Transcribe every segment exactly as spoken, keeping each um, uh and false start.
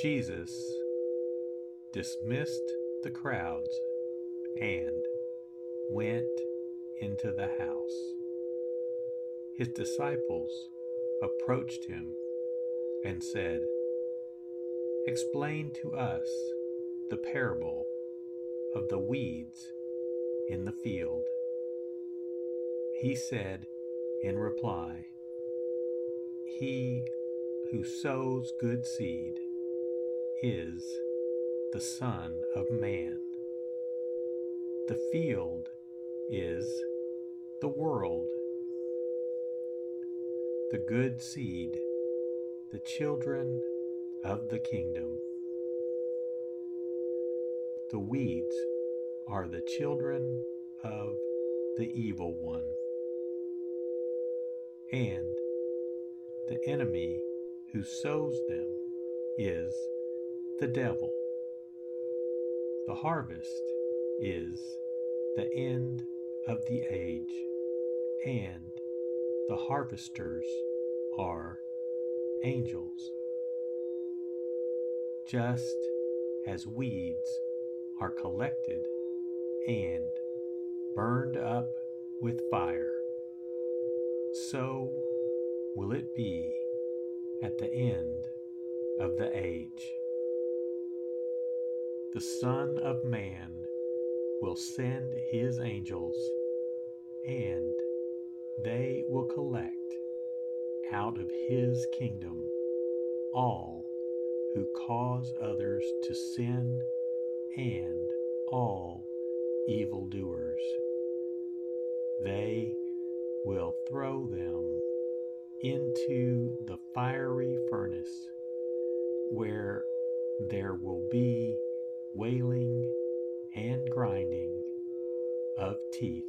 Jesus dismissed the crowds and went into the house. His disciples approached him and said, "Explain to us the parable of the weeds in the field." He said in reply, "He who sows good seed is the Son of Man. The field is the world. The good seed, the children of the kingdom. The weeds are the children of the evil one, and the enemy who sows them is the devil. The harvest is the end of the age, and the harvesters are angels. Just as weeds are collected and burned up with fire, so will it be at the end of the age. The Son of Man will send his angels, and they will collect out of his kingdom all who cause others to sin and all evildoers. They will throw them into the fiery furnace, where there will be wailing and grinding of teeth.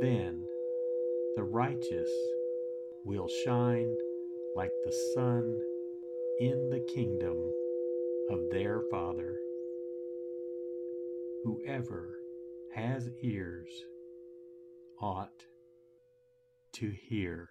Then the righteous will shine like the sun in the kingdom of their Father. Whoever has ears ought to hear.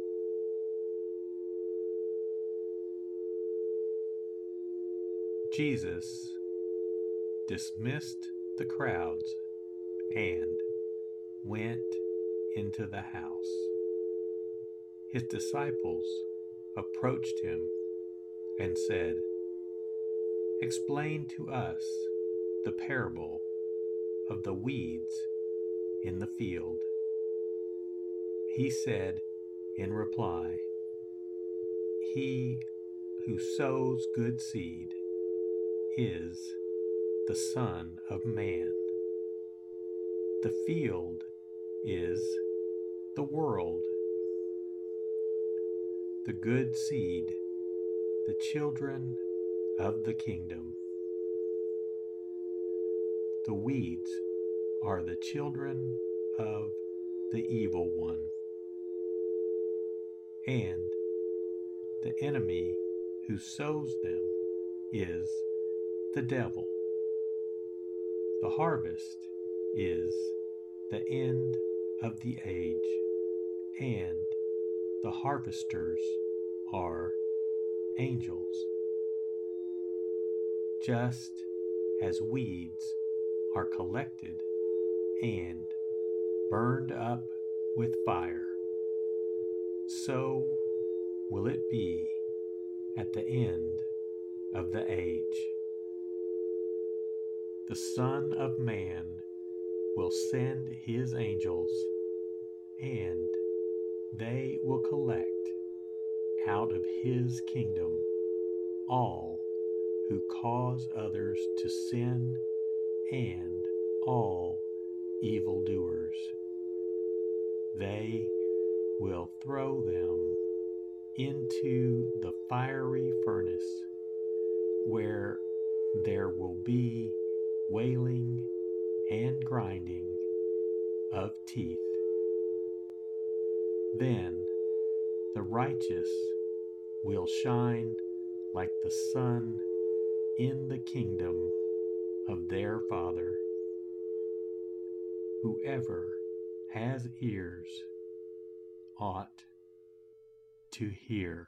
Jesus dismissed the crowds and went into the house. His disciples approached him and said, "Explain to us the parable of the weeds in the field." He said in reply, "He who sows good seed is the Son of Man. The field is the world. The good seed, the children of the kingdom. The weeds are the children of the evil one, and the enemy who sows them is the devil. The harvest is the end of the age, and the harvesters are angels. Just as weeds are collected and burned up with fire, so will it be at the end of the age. The Son of Man will send his angels, and they will collect out of his kingdom all who cause others to sin and all evildoers. They will throw them into the fiery furnace, where there will be wailing and grinding of teeth. Then the righteous will shine like the sun in the kingdom of their Father. Whoever has ears ought to hear."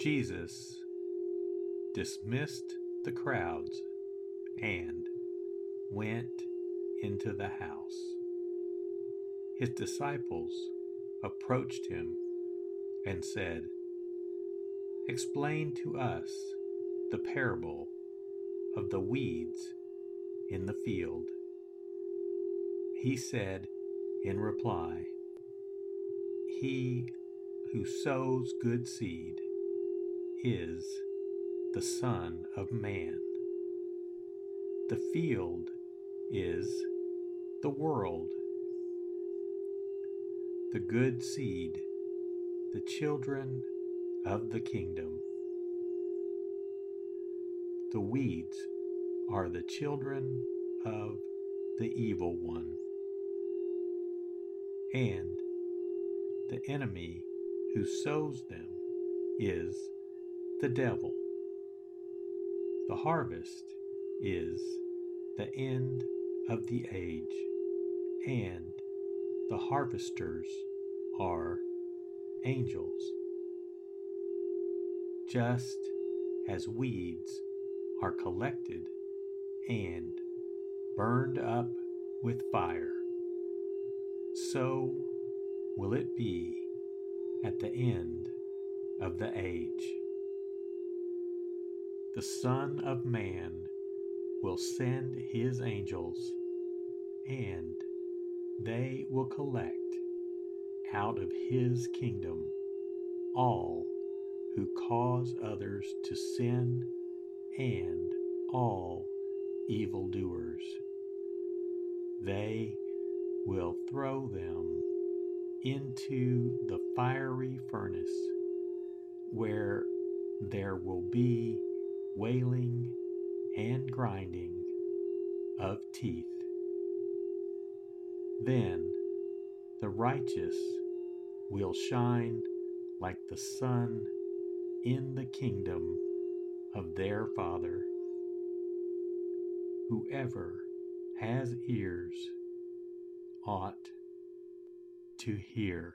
Jesus dismissed the crowds and went into the house. His disciples approached him and said, "Explain to us the parable of the weeds in the field." He said in reply, "He who sows good seed is the Son of Man. The field is the world. The good seed, the children of the kingdom. The weeds are the children of the evil one, and the enemy who sows them is the devil. The harvest is the end of the age, and the harvesters are angels. Just as weeds are collected and burned up with fire, so will it be at the end of the age. The Son of Man will send his angels, and they will collect out of his kingdom all who cause others to sin and all evildoers. They will throw them into the fiery furnace, where there will be wailing and grinding of teeth. Then the righteous will shine like the sun in the kingdom of their Father. Whoever has ears ought to hear."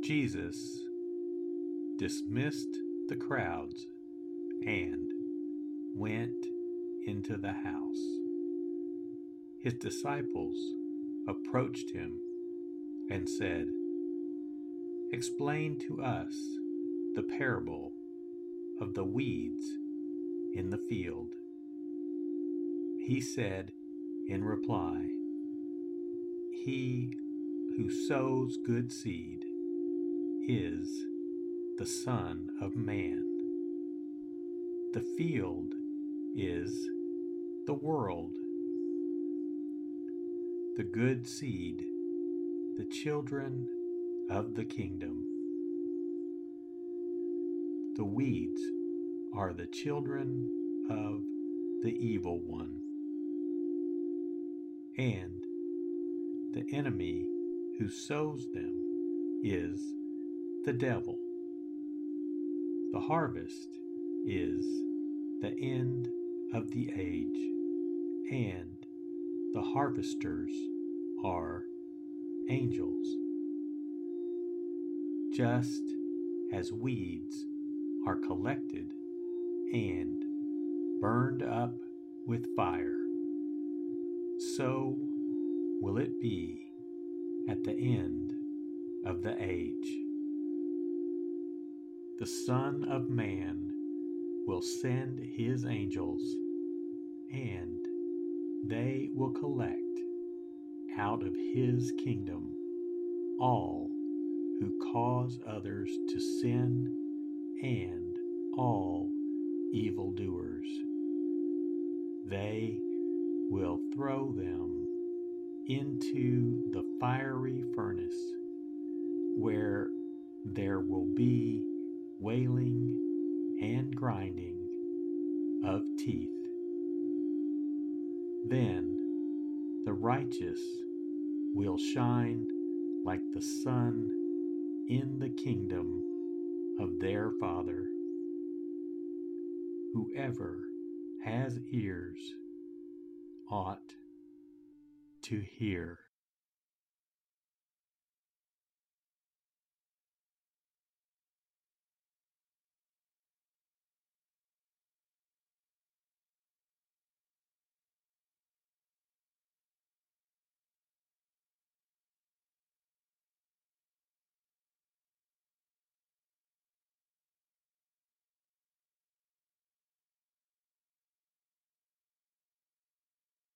Jesus dismissed the crowds and went into the house. his disciples approached him and said, "Explain to us the parable of the weeds in the field." He said in reply, "He who sows good seed is the Son of Man. The field is the world. The good seed, the children of the kingdom. The weeds are the children of the evil one, and the enemy who sows them is the devil. The harvest is the end of the age, and the harvesters are angels. Just as weeds are collected and burned up with fire, so will it be at the end of the age. The Son of Man will send his angels, and they will collect out of his kingdom all who cause others to sin and all evildoers. They will throw them into the fiery furnace, where there will be wailing and grinding of teeth. Then the righteous will shine like the sun in the kingdom of their Father. Whoever has ears ought to hear."